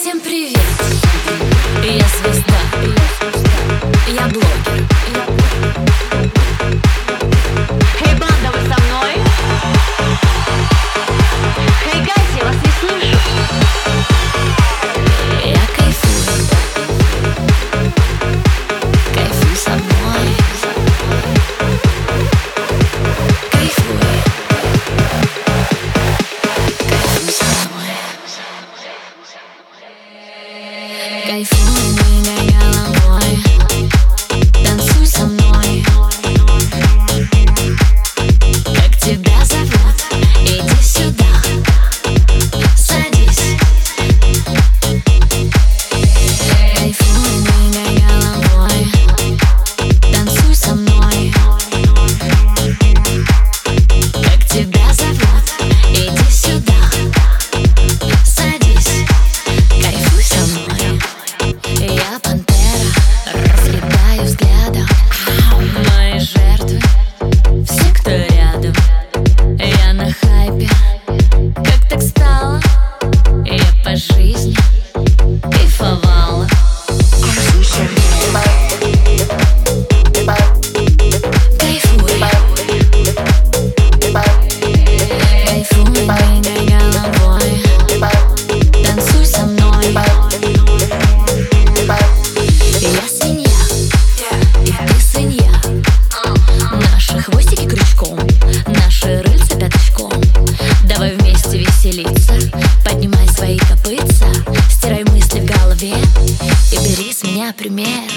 Всем привет, я звезда, я блогер. Эй, банда, вы со мной? Эй, гайс, я вас не слышу. Я кайфую, кайфую со мной. Кайфуй, меня головой, танцуй со мной. Как тебя зовут? Иди сюда, садись. Кайфуй, меня головой, танцуй со мной. Как тебя зовут? Иди сюда. Поднимай свои копытца, стирай мысли в голове и бери с меня пример.